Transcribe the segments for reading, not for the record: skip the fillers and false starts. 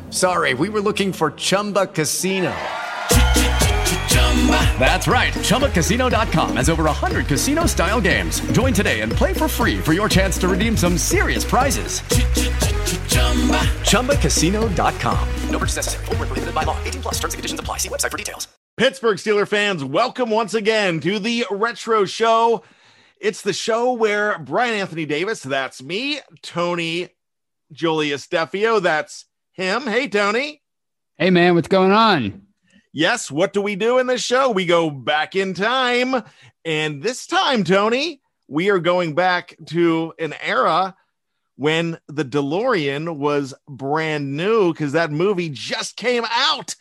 Sorry, we were looking for Chumba Casino. That's right, ChumbaCasino.com has over 100 casino-style games. Join today and play for free for your chance to redeem some serious prizes. ChumbaCasino.com. No purchase necessary. Void where prohibited by law. 18+. Terms and conditions apply. See website for details. Pittsburgh Steelers fans, welcome once again to the Retro Show. It's the show where Brian Anthony Davis, that's me, Tony Julius Defio, that's him. Hey, Tony. Hey, man, what's going on? Yes, what do we do in this show? We go back in time. And this time, Tony, we are going back to an era when the DeLorean was brand new because that movie just came out.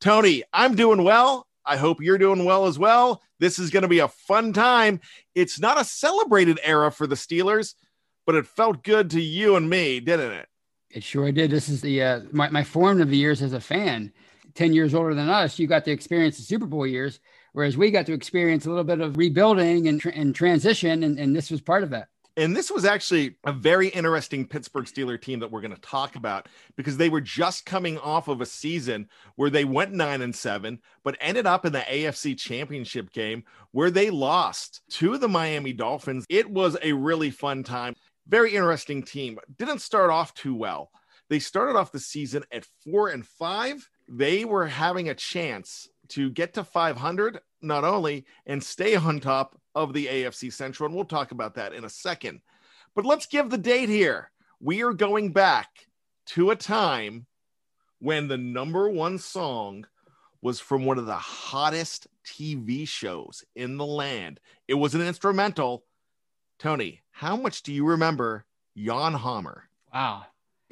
Tony, I'm doing well. I hope you're doing well as well. This is going to be a fun time. It's not a celebrated era for the Steelers, but it felt good to you and me, didn't it? It sure did. This is the my formative years as a fan. 10 years older than us, you got to experience the Super Bowl years, whereas we got to experience a little bit of rebuilding and transition, and this was part of that. And this was actually a very interesting Pittsburgh Steelers team that we're going to talk about because they were just coming off of a season where they went 9-7, but ended up in the AFC Championship game where they lost to the Miami Dolphins. It was a really fun time. Very interesting team. Didn't start off too well. They started off the season at 4-5. They were having a chance to get to 500, not only, and stay on top of the AFC Central. And we'll talk about that in a second. But let's give the date here. We are going back to a time when the number one song was from one of the hottest TV shows in the land. It was an instrumental. Tony, how much do you remember Jan Hammer? Wow.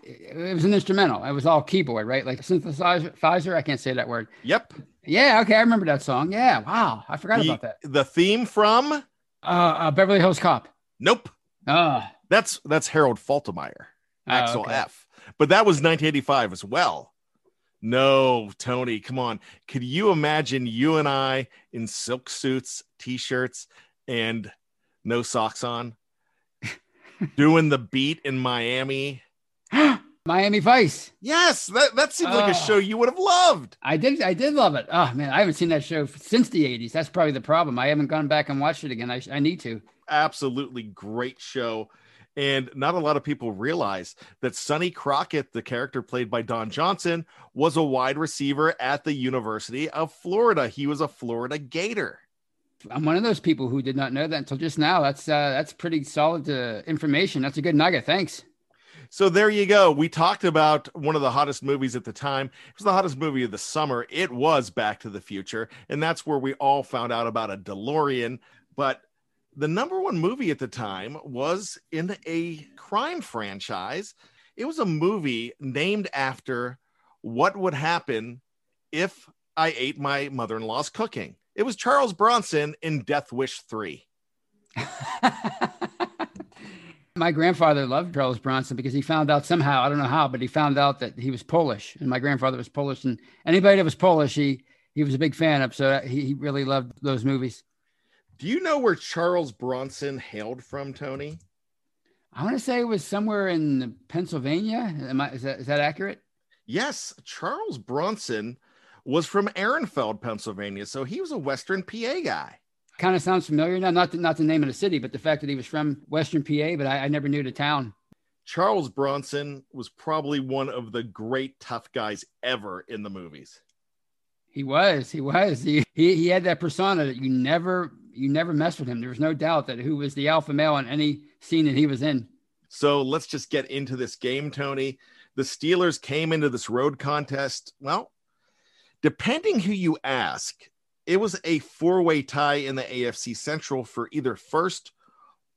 It was an instrumental. It was all keyboard, right? Like synthesizer. I can't say that word. Yep. Yeah. Okay. I remember that song. Yeah. Wow. I forgot about that. The theme from? Beverly Hills Cop. Nope. That's Harold Faltermeyer. Axel okay. F. But that was 1985 as well. No, Tony, come on. Could you imagine you and I in silk suits, t-shirts, and no socks on? Doing the beat in Miami. Miami Vice. Yes, that seems like a show you would have loved. I did love it. Oh man, I haven't seen that show since the 80s. That's probably the problem. I haven't gone back and watched it again. I need to. Absolutely great show. And not a lot of people realize that Sonny Crockett, the character played by Don Johnson, was a wide receiver at the University of Florida. He was a Florida Gator. I'm one of those people who did not know that until just now. That's pretty solid information. That's a good nugget. Thanks. So there you go. We talked about one of the hottest movies at the time. It was the hottest movie of the summer. It was Back to the Future. And that's where we all found out about a DeLorean. But the number one movie at the time was in a crime franchise. It was a movie named after what would happen If I Ate My Mother-in-Law's Cooking. It was Charles Bronson in Death Wish 3. My grandfather loved Charles Bronson because he found out somehow, I don't know how, but he found out that he was Polish, and my grandfather was Polish, and anybody that was Polish, he was a big fan of, so he really loved those movies. Do you know where Charles Bronson hailed from, Tony? I want to say it was somewhere in Pennsylvania. Is that accurate? Yes. Charles Bronson was from Ehrenfeld, Pennsylvania. So he was a Western PA guy. Kind of sounds familiar now, not the name of the city, but the fact that he was from Western PA, but I never knew the town. Charles Bronson was probably one of the great tough guys ever in the movies. He was. He had that persona that you never messed with him. There was no doubt that who was the alpha male in any scene that he was in. So let's just get into this game, Tony. The Steelers came into this road contest. Well, depending who you ask, it was a four-way tie in the AFC Central for either first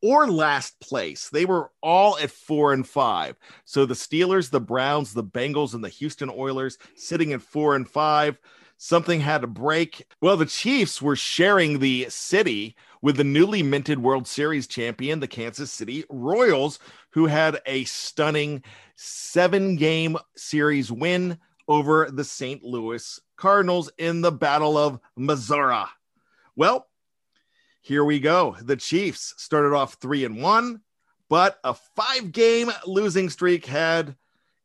or last place. They were all at 4-5. So the Steelers, the Browns, the Bengals, and the Houston Oilers sitting at 4-5. Something had to break. Well, the Chiefs were sharing the city with the newly minted World Series champion, the Kansas City Royals, who had a stunning 7-game series win over the St. Louis Cardinals in the Battle of Missouri. Well, here we go. The Chiefs started off 3-1, but a 5-game losing streak had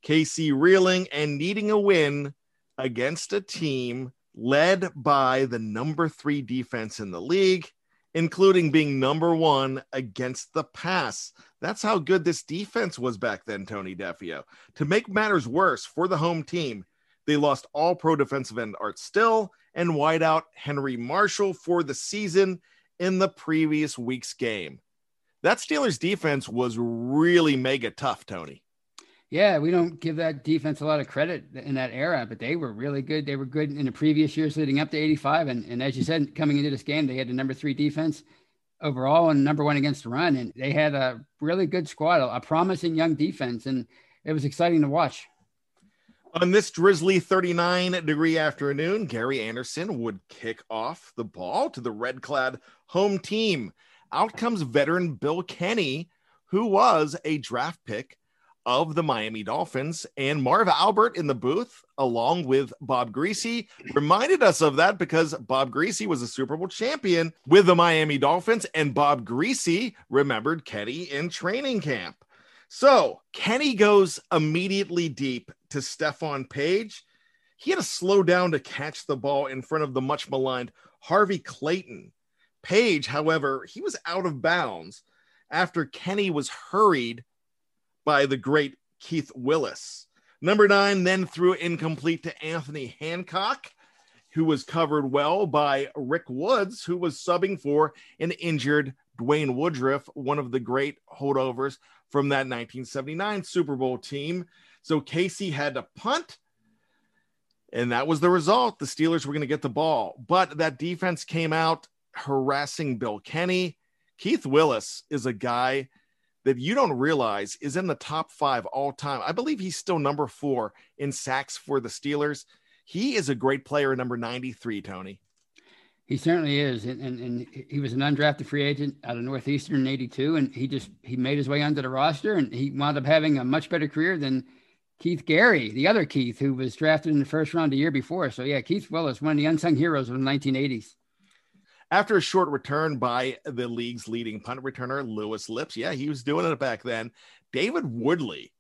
KC reeling and needing a win against a team led by the number 3 defense in the league, including being number 1 against the pass. That's how good this defense was back then, Tony DeFeo. To make matters worse for the home team, they lost all pro defensive end Art Still and wideout Henry Marshall for the season in the previous week's game. That Steelers defense was really mega tough, Tony. Yeah, we don't give that defense a lot of credit in that era, but they were really good. They were good in the previous years leading up to 85. And as you said, coming into this game, they had the number 3 defense overall and number 1 against the run. And they had a really good squad, a promising young defense. And it was exciting to watch. On this drizzly 39-degree afternoon, Gary Anderson would kick off the ball to the red-clad home team. Out comes veteran Bill Kenney, who was a draft pick of the Miami Dolphins, and Marv Albert in the booth, along with Bob Griese, reminded us of that because Bob Griese was a Super Bowl champion with the Miami Dolphins, and Bob Griese remembered Kenny in training camp. So Kenny goes immediately deep to Stephon Page. He had to slow down to catch the ball in front of the much maligned Harvey Clayton. Page, however, he was out of bounds after Kenny was hurried by the great Keith Willis. Number 9 then threw incomplete to Anthony Hancock, who was covered well by Rick Woods, who was subbing for an injured Dwayne Woodruff, one of the great holdovers from that 1979 Super Bowl team. So KC had to punt, and that was the result. The Steelers were going to get the ball, but that defense came out harassing Bill Kenney. Keith Willis is a guy that you don't realize is in the top 5 all time. I believe he's still number 4 in sacks for the Steelers. He is a great player, number 93, Tony. He certainly is. And he was an undrafted free agent out of Northeastern in 82. And he made his way onto the roster, and he wound up having a much better career than Keith Gary, the other Keith, who was drafted in the first round the year before. So yeah, Keith Willis, one of the unsung heroes of the 1980s. After a short return by the league's leading punt returner, Lewis Lips. Yeah, he was doing it back then. David Woodley,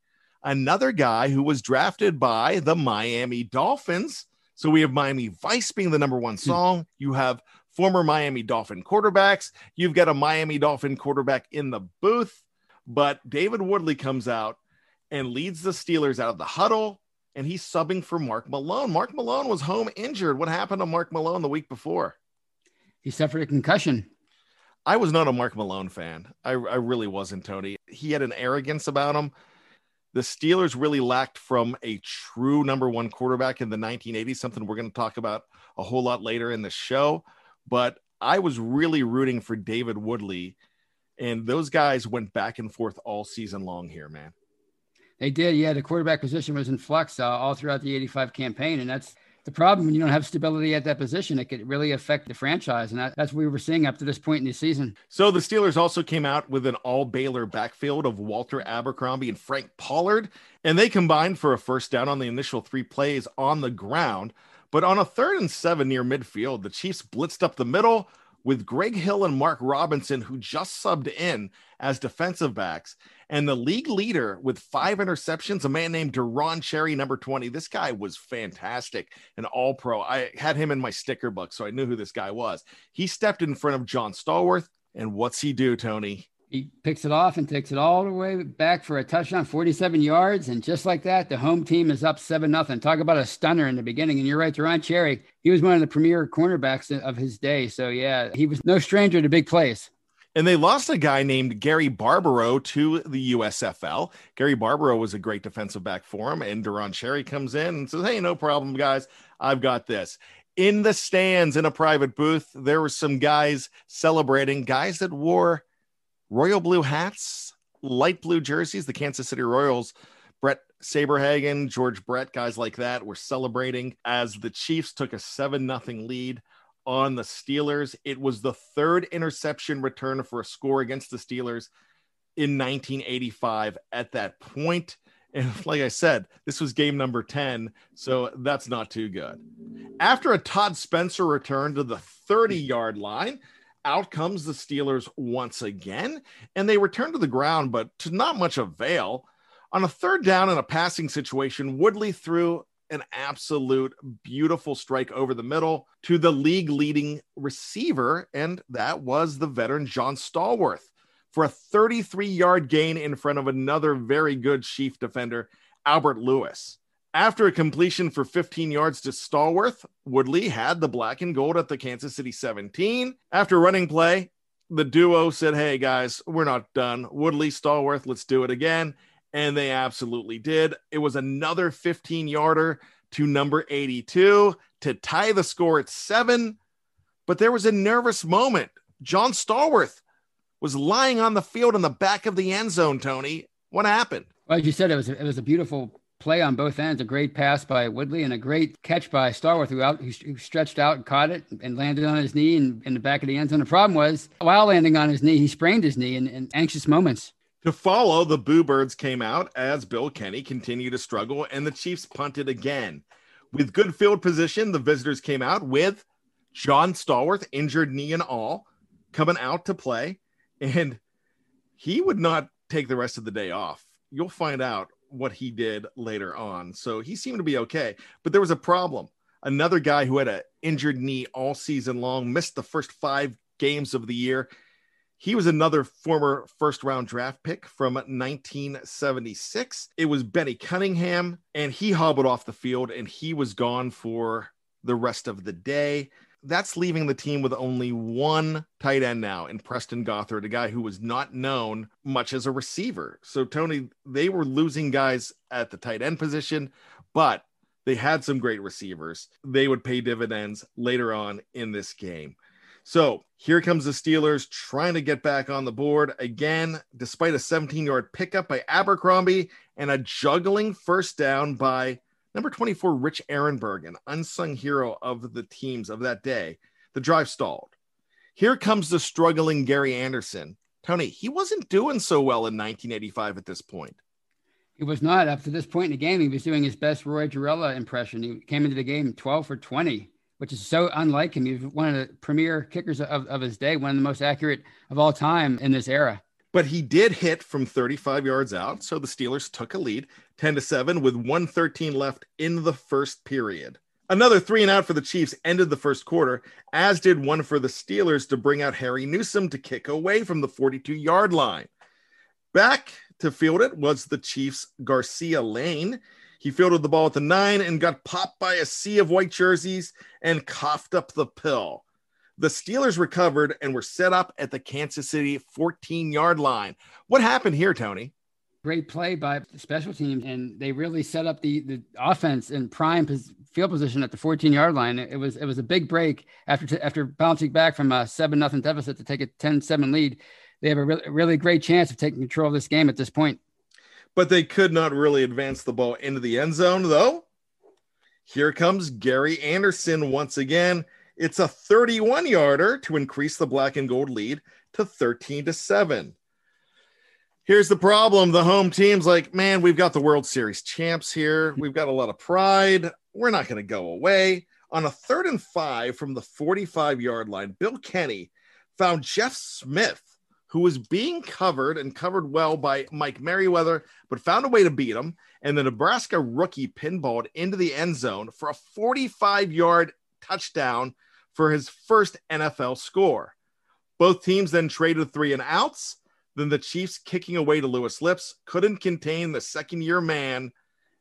another guy who was drafted by the Miami Dolphins. So we have Miami Vice being the number 1 song. You have former Miami Dolphin quarterbacks. You've got a Miami Dolphin quarterback in the booth. But David Woodley comes out and leads the Steelers out of the huddle, and he's subbing for Mark Malone. Mark Malone was home injured. What happened to Mark Malone the week before? He suffered a concussion. I was not a Mark Malone fan. I really wasn't, Tony. He had an arrogance about him. The Steelers really lacked from a true number 1 quarterback in the 1980s, something we're going to talk about a whole lot later in the show. But I was really rooting for David Woodley, and those guys went back and forth all season long here, man. They did. Yeah, the quarterback position was in flux all throughout the 85 campaign, and that's the problem when you don't have stability at that position, it could really affect the franchise. And that's what we were seeing up to this point in the season. So the Steelers also came out with an all Baylor backfield of Walter Abercrombie and Frank Pollard, and they combined for a first down on the initial 3 plays on the ground. But on a 3rd and 7 near midfield, the Chiefs blitzed up the middle with Greg Hill and Mark Robinson, who just subbed in as defensive backs, and the league leader with 5 interceptions, a man named Deron Cherry, number 20. This guy was fantastic, an all-pro. I had him in my sticker book, so I knew who this guy was. He stepped in front of John Stallworth, and what's he do, Tony? He picks it off and takes it all the way back for a touchdown, 47 yards. And just like that, the home team is up 7-0. Talk about a stunner in the beginning. And you're right, Deron Cherry, he was one of the premier cornerbacks of his day. So, yeah, he was no stranger to big plays. And they lost a guy named Gary Barbaro to the USFL. Gary Barbaro was a great defensive back for him. And Deron Cherry comes in and says, hey, no problem, guys. I've got this. In the stands, in a private booth, there were some guys celebrating, guys that wore royal blue hats, light blue jerseys. The Kansas City Royals, Brett Saberhagen, George Brett, guys like that were celebrating as the Chiefs took a 7-0 lead on the Steelers. It was the 3rd interception return for a score against the Steelers in 1985 at that point. And like I said, this was game number 10, so that's not too good. After a Todd Spencer return to the 30-yard line, out comes the Steelers once again, and they return to the ground, but to not much avail. On a 3rd down in a passing situation, Woodley threw an absolute beautiful strike over the middle to the league-leading receiver, and that was the veteran John Stallworth for a 33-yard gain in front of another very good Chief defender, Albert Lewis. After a completion for 15 yards to Stallworth, Woodley had the black and gold at the Kansas City 17. After running play, the duo said, hey, guys, we're not done. Woodley, Stallworth, let's do it again. And they absolutely did. It was another 15-yarder to number 82 to tie the score at 7. But there was a nervous moment. John Stallworth was lying on the field in the back of the end zone, Tony. What happened? Well, as you said, it was a beautiful play on both ends, a great pass by Woodley and a great catch by Stallworth, who stretched out and caught it and landed on his knee and in the back of the end zone. The problem was, while landing on his knee, he sprained his knee in anxious moments. To follow, the Boo Birds came out as Bill Kenney continued to struggle, and the Chiefs punted again. With good field position, the visitors came out with John Stallworth, injured knee and all, coming out to play, and he would not take the rest of the day off. You'll find out what he did later on. So he seemed to be okay, but there was a problem. Another guy who had an injured knee all season long, missed the first 5 games of the year. He was another former first-round draft pick from 1976. It was Benny Cunningham, and he hobbled off the field, and he was gone for the rest of the day. That's leaving the team with only 1 tight end now in Preston Gothard, a guy who was not known much as a receiver. So, Tony, they were losing guys at the tight end position, but they had some great receivers. They would pay dividends later on in this game. So here comes the Steelers trying to get back on the board again, despite a 17-yard pickup by Abercrombie and a juggling first down by number 24, Rich Erenberg, an unsung hero of the teams of that day. The drive stalled. Here comes the struggling Gary Anderson. Tony, he wasn't doing so well in 1985 at this point. He was not. Up to this point in the game, he was doing his best Roy Girella impression. He came into the game 12 for 20, which is so unlike him. He was one of the premier kickers of his day, one of the most accurate of all time in this era. But he did hit from 35 yards out, so the Steelers took a lead, 10-7, with 1:13 left in the first period. Another 3 and out for the Chiefs ended the first quarter, as did one for the Steelers to bring out Harry Newsome to kick away from the 42-yard line. Back to field it was the Chiefs' Garcia Lane. He fielded the ball at the 9 and got popped by a sea of white jerseys and coughed up the pill. The Steelers recovered and were set up at the Kansas City 14-yard line. What happened here, Tony? Great play by the special teams, and they really set up the offense in prime field position at the 14-yard line. It was a big break after bouncing back from a 7-0 deficit to take a 10-7 lead. They have a really great chance of taking control of this game at this point. But they could not really advance the ball into the end zone, though. Here comes Gary Anderson once again. It's a 31-yarder to increase the black and gold lead to 13-7. Here's the problem. The home team's like, man, we've got the World Series champs here. We've got a lot of pride. We're not going to go away. On a 3rd and 5 from the 45-yard line, Bill Kenney found Jeff Smith, who was being covered and covered well by Mike Merriweather, but found a way to beat him. And the Nebraska rookie pinballed into the end zone for a 45-yard touchdown for his first NFL score. Both teams then traded 3 and outs. Then the Chiefs, kicking away to Lewis Lips, couldn't contain the second-year man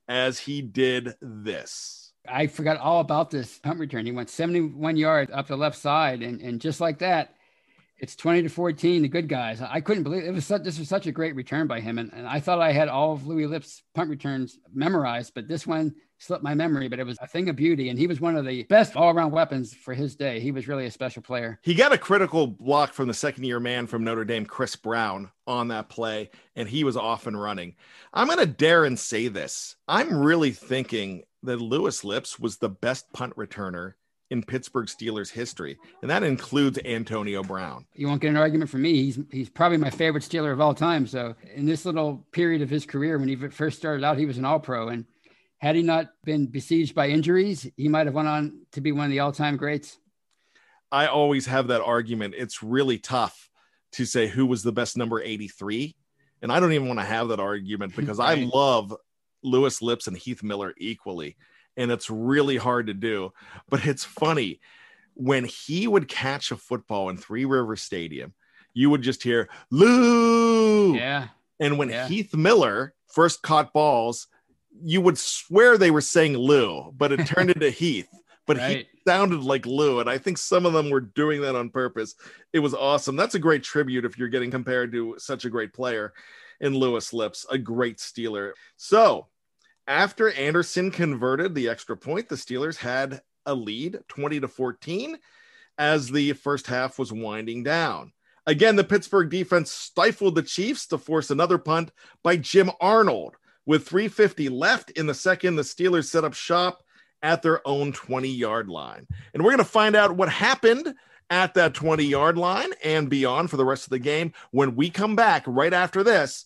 as he did this. I forgot all about this punt return. He went 71 yards up the left side, and just like that, it's 20-14, the good guys. I couldn't believe it. This was such a great return by him, and I thought I had all of Louis Lips' punt returns memorized, but this one slipped my memory, but it was a thing of beauty, and he was one of the best all-around weapons for his day. He was really a special player. He got a critical block from the second-year man from Notre Dame, Chris Brown, on that play, and he was off and running. I'm going to dare and say this. I'm really thinking that Lewis Lips was the best punt returner in Pittsburgh Steelers history, and that includes Antonio Brown. You won't get an argument from me. He's probably my favorite Steeler of all time. So in this little period of his career, when he first started out, he was an all-pro, and had he not been besieged by injuries, he might have went on to be one of the all-time greats. I always have that argument. It's really tough to say who was the best number 83, and I don't even want to have that argument because right. I love Lewis Lips and Heath Miller equally. And it's really hard to do, but it's funny when he would catch a football in Three River Stadium, you would just hear Lou. Yeah. And when Heath Miller first caught balls, you would swear they were saying Lou, but it turned into Heath, but right. He sounded like Lou. And I think some of them were doing that on purpose. It was awesome. That's a great tribute if you're getting compared to such a great player in Lewis Lips, a great Steeler. So, after Anderson converted the extra point, the Steelers had a lead 20-14 as the first half was winding down. Again, the Pittsburgh defense stifled the Chiefs to force another punt by Jim Arnold. With 3:50 left in the second, the Steelers set up shop at their own 20-yard line. And we're going to find out what happened at that 20-yard line and beyond for the rest of the game when we come back right after this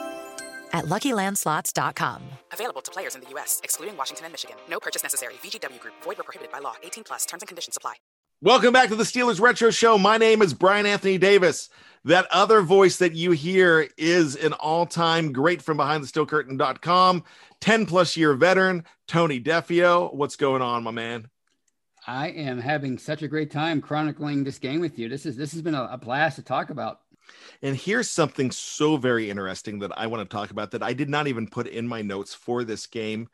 at LuckyLandSlots.com. Available to players in the U.S., excluding Washington and Michigan. No purchase necessary. VGW Group. Void where prohibited by law. 18+. Terms and conditions apply. Welcome back to the Steelers Retro Show. My name is Brian Anthony Davis. That other voice that you hear is an all-time great from BehindTheSteelCurtain.com. 10-plus year veteran, Tony DeFeo. What's going on, my man? I am having such a great time chronicling this game with you. This has been a blast to talk about. And here's something so very interesting that I want to talk about that I did not even put in my notes for this game.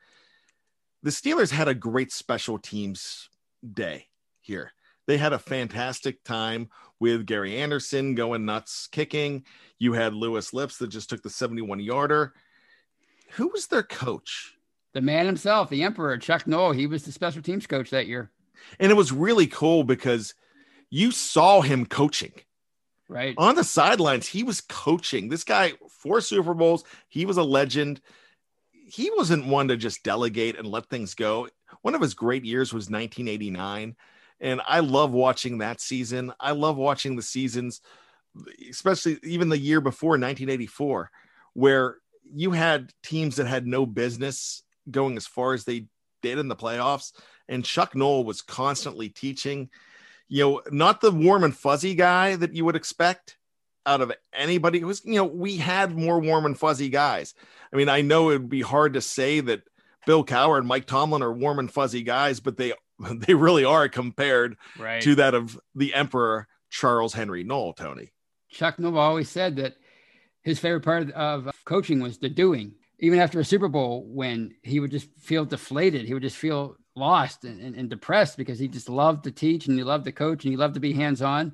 The Steelers had a great special teams day here. They had a fantastic time with Gary Anderson going nuts, kicking. You had Lewis Lips that just took the 71-yarder. Who was their coach? The man himself, the Emperor, Chuck Noll. He was the special teams coach that year. And it was really cool because you saw him coaching. Right. On the sidelines, he was coaching. This guy, 4 Super Bowls, he was a legend. He wasn't one to just delegate and let things go. One of his great years was 1989, and I love watching that season. I love watching the seasons, especially even the year before, 1984, where you had teams that had no business going as far as they did in the playoffs, and Chuck Noll was constantly teaching. You know, not the warm and fuzzy guy that you would expect out of anybody. It was, you know, we had more warm and fuzzy guys. I mean, I know it would be hard to say that Bill Cowher and Mike Tomlin are warm and fuzzy guys, but they really are compared right. to that of the Emperor Charles Henry Noll, Tony. Chuck Noll always said that his favorite part of coaching was the doing. Even after a Super Bowl win, he would just feel deflated. He would just feel lost and depressed because he just loved to teach and he loved to coach and he loved to be hands-on.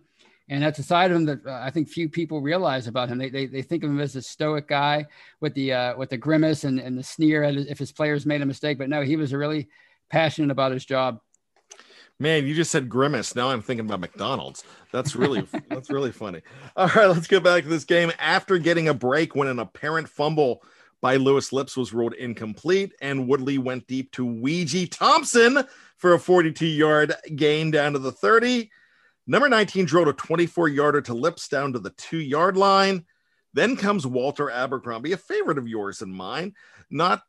And that's a side of him that I think few people realize about him. They think of him as a stoic guy with the grimace and the sneer if his players made a mistake. But no, he was really passionate about his job. Man, you just said grimace. Now I'm thinking about McDonald's. That's really funny. All right, let's go back to this game. After getting a break when an apparent fumble by Lewis Lips was ruled incomplete, and Woodley went deep to Ouija Thompson for a 42-yard gain down to the 30. Number 19 drilled a 24-yarder to Lips down to the 2-yard line. Then comes Walter Abercrombie, a favorite of yours and mine. Not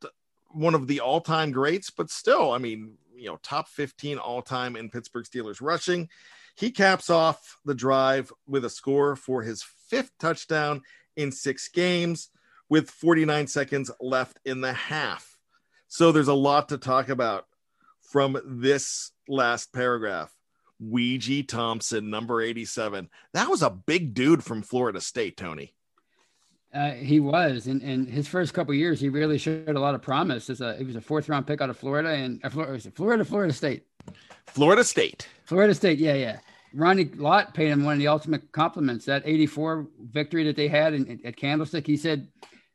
one of the all-time greats, but still, I mean, you know, top 15 all-time in Pittsburgh Steelers rushing. He caps off the drive with a score for his 5th touchdown in 6 games with 49 seconds left in the half. So there's a lot to talk about from this last paragraph. Ouija Thompson, number 87. That was a big dude from Florida State, Tony. He was, and his first couple of years, he really showed a lot of promise. He was a 4th-round pick out of Florida, Florida State. Yeah. Ronnie Lott paid him one of the ultimate compliments. That 84 victory that they had at Candlestick, he said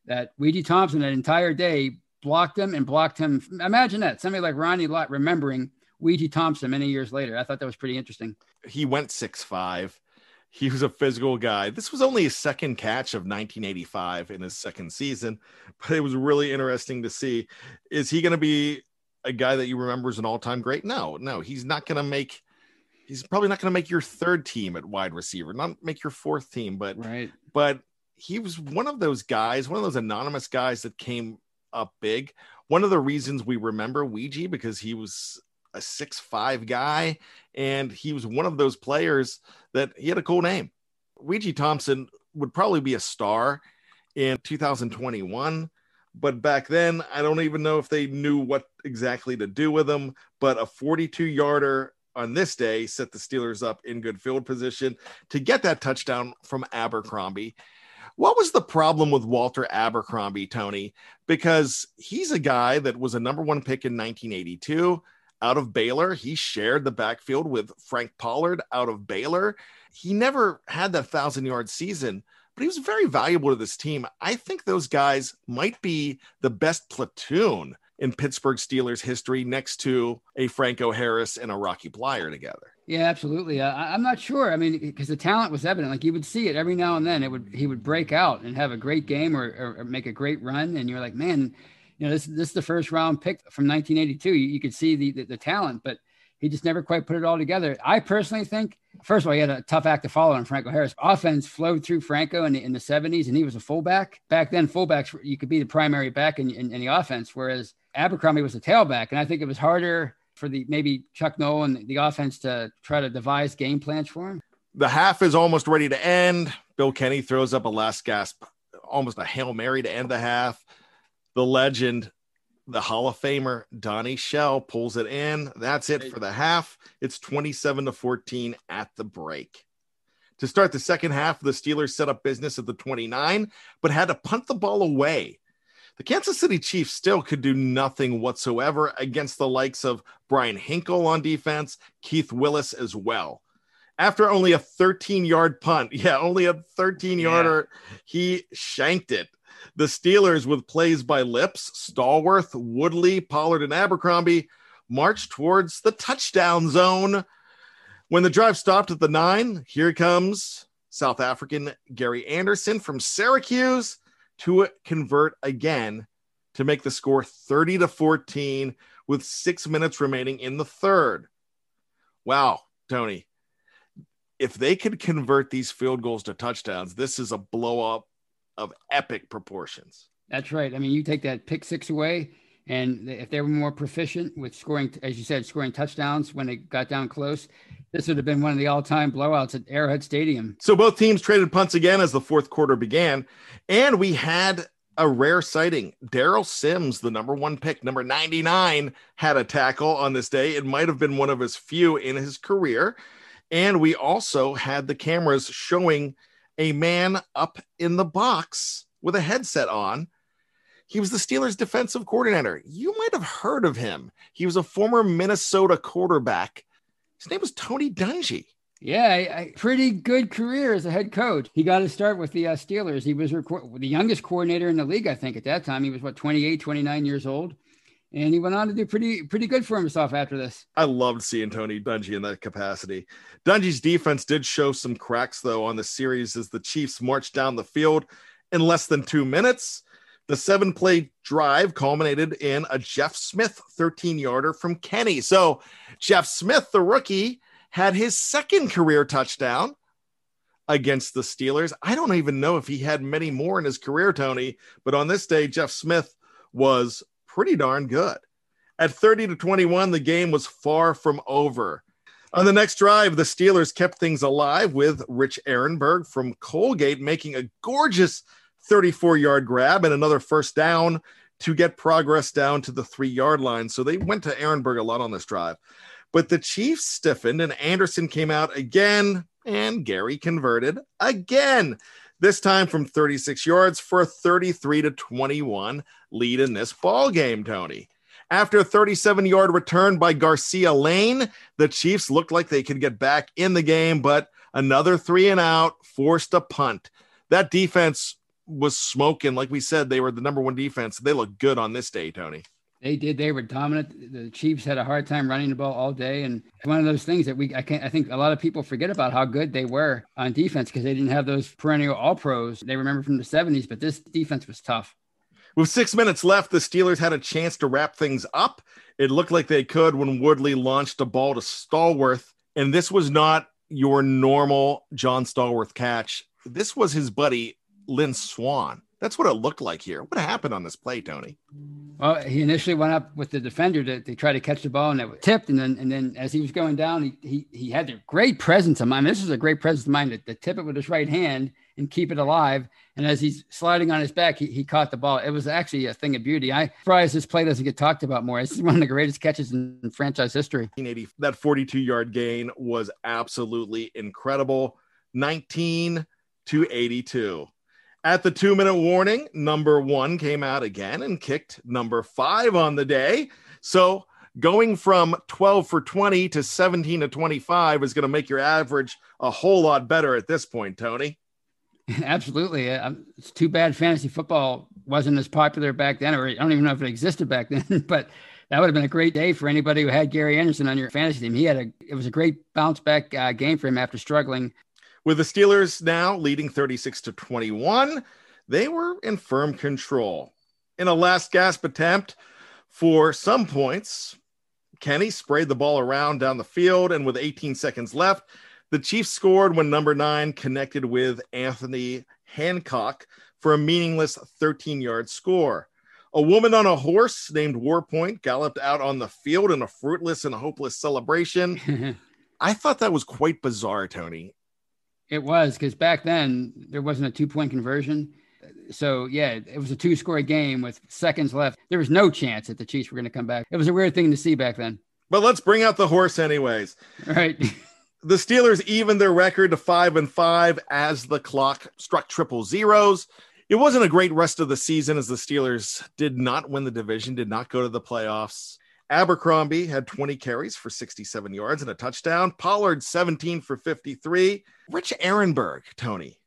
that Ouija Thompson that entire day blocked him. Imagine that, somebody like Ronnie Lott remembering Ouija Thompson many years later. I thought that was pretty interesting. He went 6'5". He was a physical guy. This was only his 2nd catch of 1985 in his 2nd season, but it was really interesting to see. Is he going to be a guy that you remember as an all-time great? No, he's probably not going to make your 3rd team at wide receiver, not make your 4th team, but he was one of those anonymous guys that came up big. One of the reasons we remember Ouija because he was a 6'5" guy, and he was one of those players that he had a cool name. Ouija Thompson would probably be a star in 2021, but back then I don't even know if they knew what exactly to do with him, but a 42-yarder on this day set the Steelers up in good field position to get that touchdown from Abercrombie. What was the problem with Walter Abercrombie, Tony? Because he's a guy that was a number 1 pick in 1982, out of Baylor. He shared the backfield with Frank Pollard out of Baylor. He never had that 1,000-yard season, but he was very valuable to this team. I think those guys might be the best platoon in Pittsburgh Steelers history next to a Franco Harris and a Rocky Plyer together. Yeah, absolutely. I'm not sure. I mean, because the talent was evident. Like, you would see it every now and then. He would break out and have a great game or make a great run. And you're like, man, you know, this is the first round pick from 1982. You could see the talent, but he just never quite put it all together. I personally think, first of all, he had a tough act to follow on Franco Harris. Offense flowed through Franco in the 70s, and he was a fullback. Back then, fullbacks, you could be the primary back in the offense, whereas Abercrombie was a tailback. And I think it was harder for maybe Chuck Noll and the offense to try to devise game plans for him. The half is almost ready to end. Bill Kenney throws up a last gasp, almost a Hail Mary to end the half. The legend, the Hall of Famer, Donnie Shell pulls it in. That's it for the half. It's 27-14 at the break. To start the second half, the Steelers set up business at the 29, but had to punt the ball away. The Kansas City Chiefs still could do nothing whatsoever against the likes of Brian Hinkle on defense, Keith Willis as well. After only a 13-yard punt, he shanked it. The Steelers, with plays by Lips, Stallworth, Woodley, Pollard, and Abercrombie, marched towards the touchdown zone. When the drive stopped at the 9, here comes South African Gary Anderson from Syracuse to convert again to make the score 30-14 with 6 minutes remaining in the 3rd. Wow, Tony. If they could convert these field goals to touchdowns, this is a blow-up of epic proportions. That's right. I mean, you take that pick 6 away, and if they were more proficient with scoring, as you said, scoring touchdowns when they got down close, this would have been one of the all-time blowouts at Arrowhead Stadium. So both teams traded punts again as the 4th quarter began, and we had a rare sighting. Darrell Sims, the number 1 pick, number 99, had a tackle on this day. It might have been one of his few in his career, and we also had the cameras showing a man up in the box with a headset on. He was the Steelers defensive coordinator. You might have heard of him. He was a former Minnesota quarterback. His name was Tony Dungy. Yeah, a pretty good career as a head coach. He got to start with the Steelers. He was the youngest coordinator in the league, I think, at that time. He was, 28, 29 years old. And he went on to do pretty good for himself after this. I loved seeing Tony Dungy in that capacity. Dungy's defense did show some cracks, though, on the series as the Chiefs marched down the field in less than 2 minutes. The 7-play drive culminated in a Jeff Smith 13-yarder from Kenny. So Jeff Smith, the rookie, had his second career touchdown against the Steelers. I don't even know if he had many more in his career, Tony, but on this day, Jeff Smith was pretty darn good. At 30-21, the game was far from over. On the next drive, the Steelers kept things alive with Rich Erenberg from Colgate making a gorgeous 34-yard grab and another first down to get progress down to the 3-yard line. So they went to Erenberg a lot on this drive. But the Chiefs stiffened and Anderson came out again and Gary converted again, this time from 36 yards for a 33-21 lead in this ball game, Tony. After a 37-yard return by Garcia Lane, the Chiefs looked like they could get back in the game, but another 3-and-out forced a punt. That defense was smoking. Like we said, they were the number one defense. They looked good on this day, Tony. They did. They were dominant. The Chiefs had a hard time running the ball all day. And one of those things that I think a lot of people forget about how good they were on defense because they didn't have those perennial all-pros they remember from the 70s, but this defense was tough. With 6 minutes left, the Steelers had a chance to wrap things up. It looked like they could when Woodley launched a ball to Stallworth. And this was not your normal John Stallworth catch. This was his buddy, Lynn Swann. That's what it looked like here. What happened on this play, Tony? Well, he initially went up with the defender to try to catch the ball, and it was tipped. And then as he was going down, he had a great presence of mind. This is a great presence of mind to tip it with his right hand and keep it alive. And as he's sliding on his back, he caught the ball. It was actually a thing of beauty. I'm surprised this play doesn't get talked about more. This is one of the greatest catches in franchise history. 1980, that 42-yard gain was absolutely incredible. 19-82. At the 2-minute warning, number 1 came out again and kicked number 5 on the day. So going from 12 for 20 to 17 to 25 is going to make your average a whole lot better at this point, Tony. Absolutely. It's too bad fantasy football wasn't as popular back then, or I don't even know if it existed back then, but that would have been a great day for anybody who had Gary Anderson on your fantasy team. It was a great bounce back game for him after struggling. With the Steelers now leading 36-21, they were in firm control. In a last gasp attempt for some points, Kenny sprayed the ball around down the field, and with 18 seconds left, the Chiefs scored when number 9 connected with Anthony Hancock for a meaningless 13-yard score. A woman on a horse named Warpoint galloped out on the field in a fruitless and hopeless celebration. I thought that was quite bizarre, Tony. It was, because back then there wasn't a 2-point conversion. So, yeah, it was a 2-score game with seconds left. There was no chance that the Chiefs were going to come back. It was a weird thing to see back then. But let's bring out the horse anyways. All right. The Steelers evened their record to 5-5 as the clock struck triple zeros. It wasn't a great rest of the season as the Steelers did not win the division, did not go to the playoffs. Abercrombie had 20 carries for 67 yards and a touchdown. Pollard, 17 for 53. Rich Erenberg, Tony,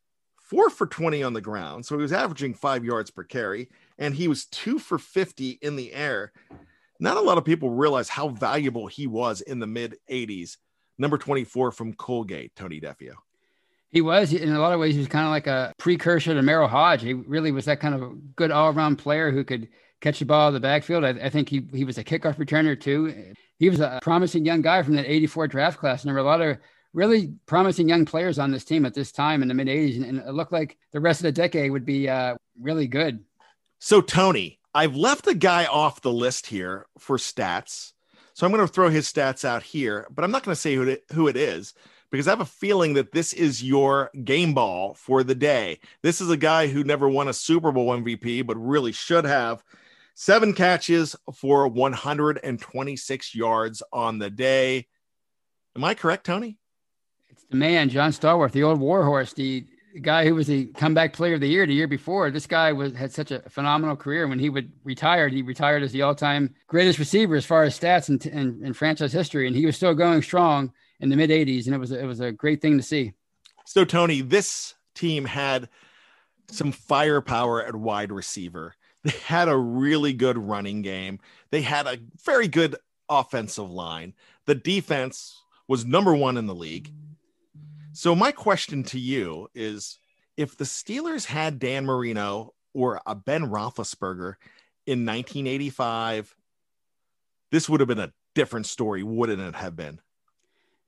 4 for 20 on the ground. So he was averaging 5 yards per carry, and he was 2 for 50 in the air. Not a lot of people realize how valuable he was in the mid-'80s. Number 24 from Colgate, Tony DeFeo. He was, in a lot of ways, he was kind of like a precursor to Merrill Hodge. He really was that kind of a good all-around player who could catch the ball in the backfield. I think he was a kickoff returner too. He was a promising young guy from that 84 draft class. And there were a lot of really promising young players on this team at this time in the mid-'80s. And it looked like the rest of the decade would be really good. So, Tony, I've left a guy off the list here for stats. So I'm going to throw his stats out here, but I'm not going to say who it is, because I have a feeling that this is your game ball for the day. This is a guy who never won a Super Bowl MVP, but really should have. 7 catches for 126 yards on the day. Am I correct, Tony? It's the man, John Stallworth, the old warhorse, the guy who was the comeback player of the year, the year before. This guy had such a phenomenal career. When he would retire, he retired as the all-time greatest receiver as far as stats in franchise history, and he was still going strong in the mid-'80s, and it was a great thing to see. So, Tony, this team had some firepower at wide receiver. They had a really good running game. They had a very good offensive line. The defense was number one in the league. So my question to you is, if the Steelers had Dan Marino or a Ben Roethlisberger in 1985, this would have been a different story, wouldn't it have been?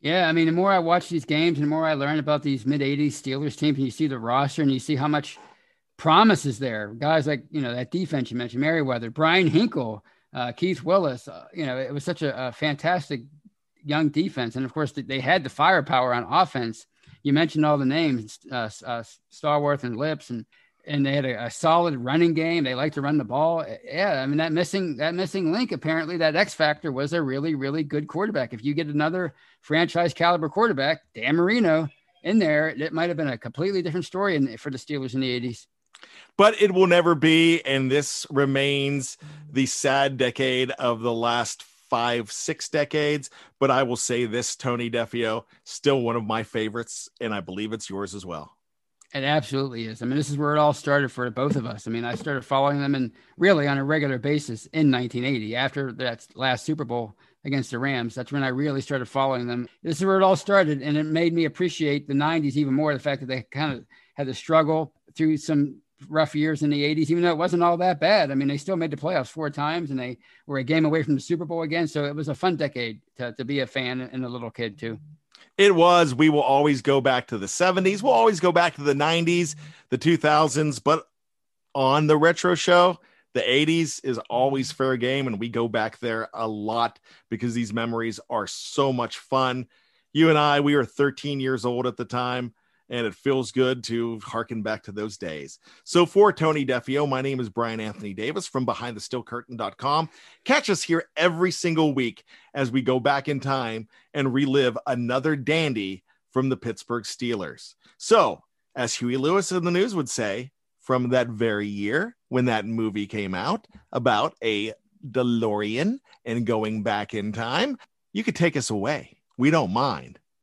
Yeah, I mean, the more I watch these games and the more I learn about these mid-'80s Steelers teams, and you see the roster and you see how much promise is there. Guys like, you know, that defense you mentioned, Merriweather, Brian Hinkle, Keith Willis, you know, it was such a fantastic young defense. And, of course, they had the firepower on offense. You mentioned all the names, Stallworth and Lips, and they had a solid running game. They liked to run the ball. Yeah, I mean, that missing link, apparently that X factor was a really, really good quarterback. If you get another franchise caliber quarterback, Dan Marino, in there, it might have been a completely different story for the Steelers in the 80s. But it will never be, and this remains the sad decade of the last 5-6 decades. But I will say this, Tony DeFeo, still one of my favorites, and I believe it's yours as well. It absolutely is. I mean, this is where it all started for both of us. I mean, I started following them and really on a regular basis in 1980 after that last Super Bowl against the Rams. That's when I really started following them. This is where it all started, and it made me appreciate the 90s even more, the fact that they kind of had to struggle through some rough years in the 80s, even though it wasn't all that bad. I mean, they still made the playoffs 4 times, and they were a game away from the Super Bowl again. So it was a fun decade to be a fan and a little kid too. It was. We will always go back to the 70s. We'll always go back to the 90s, the 2000s, but on the retro show, the 80s is always fair game, and we go back there a lot because these memories are so much fun. You and I, we were 13 years old at the time, and it feels good to harken back to those days. So for Tony DeFeo, my name is Brian Anthony Davis from BehindTheSteelCurtain.com. Catch us here every single week as we go back in time and relive another dandy from the Pittsburgh Steelers. So, as Huey Lewis in the news would say, from that very year when that movie came out about a DeLorean and going back in time. You could take us away. We don't mind,